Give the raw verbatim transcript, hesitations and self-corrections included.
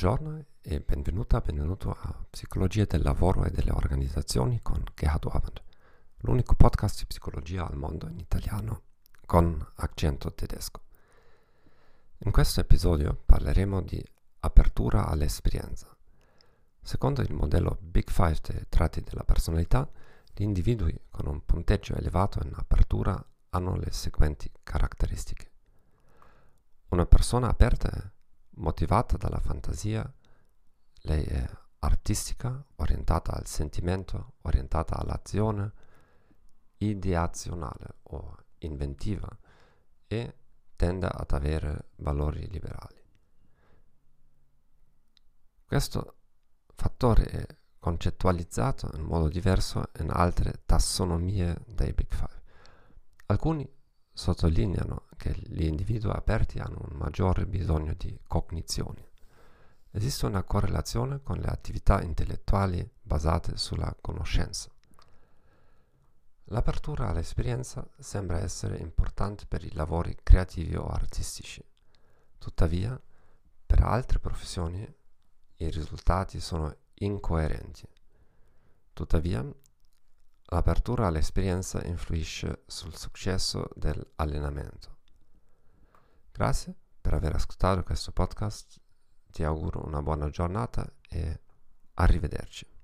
Buongiorno e benvenuta, benvenuto a Psicologia del Lavoro e delle Organizzazioni con Gerhard Ohrband, l'unico podcast di psicologia al mondo in italiano con accento tedesco. In questo episodio parleremo di apertura all'esperienza. Secondo il modello Big Five dei tratti della personalità, gli individui con un punteggio elevato in apertura hanno le seguenti caratteristiche. Una persona aperta è motivata dalla fantasia, lei è artistica, orientata al sentimento, orientata all'azione, ideazionale o inventiva e tende ad avere valori liberali. Questo fattore è concettualizzato in modo diverso in altre tassonomie dei Big Five. Alcuni sottolineano che gli individui aperti hanno un maggiore bisogno di cognizione. Esiste una correlazione con le attività intellettuali basate sulla conoscenza. L'apertura all'esperienza sembra essere importante per i lavori creativi o artistici. Tuttavia, per altre professioni i risultati sono incoerenti. Tuttavia, l'apertura all'esperienza influisce sul successo dell'allenamento. Grazie per aver ascoltato questo podcast, ti auguro una buona giornata e arrivederci.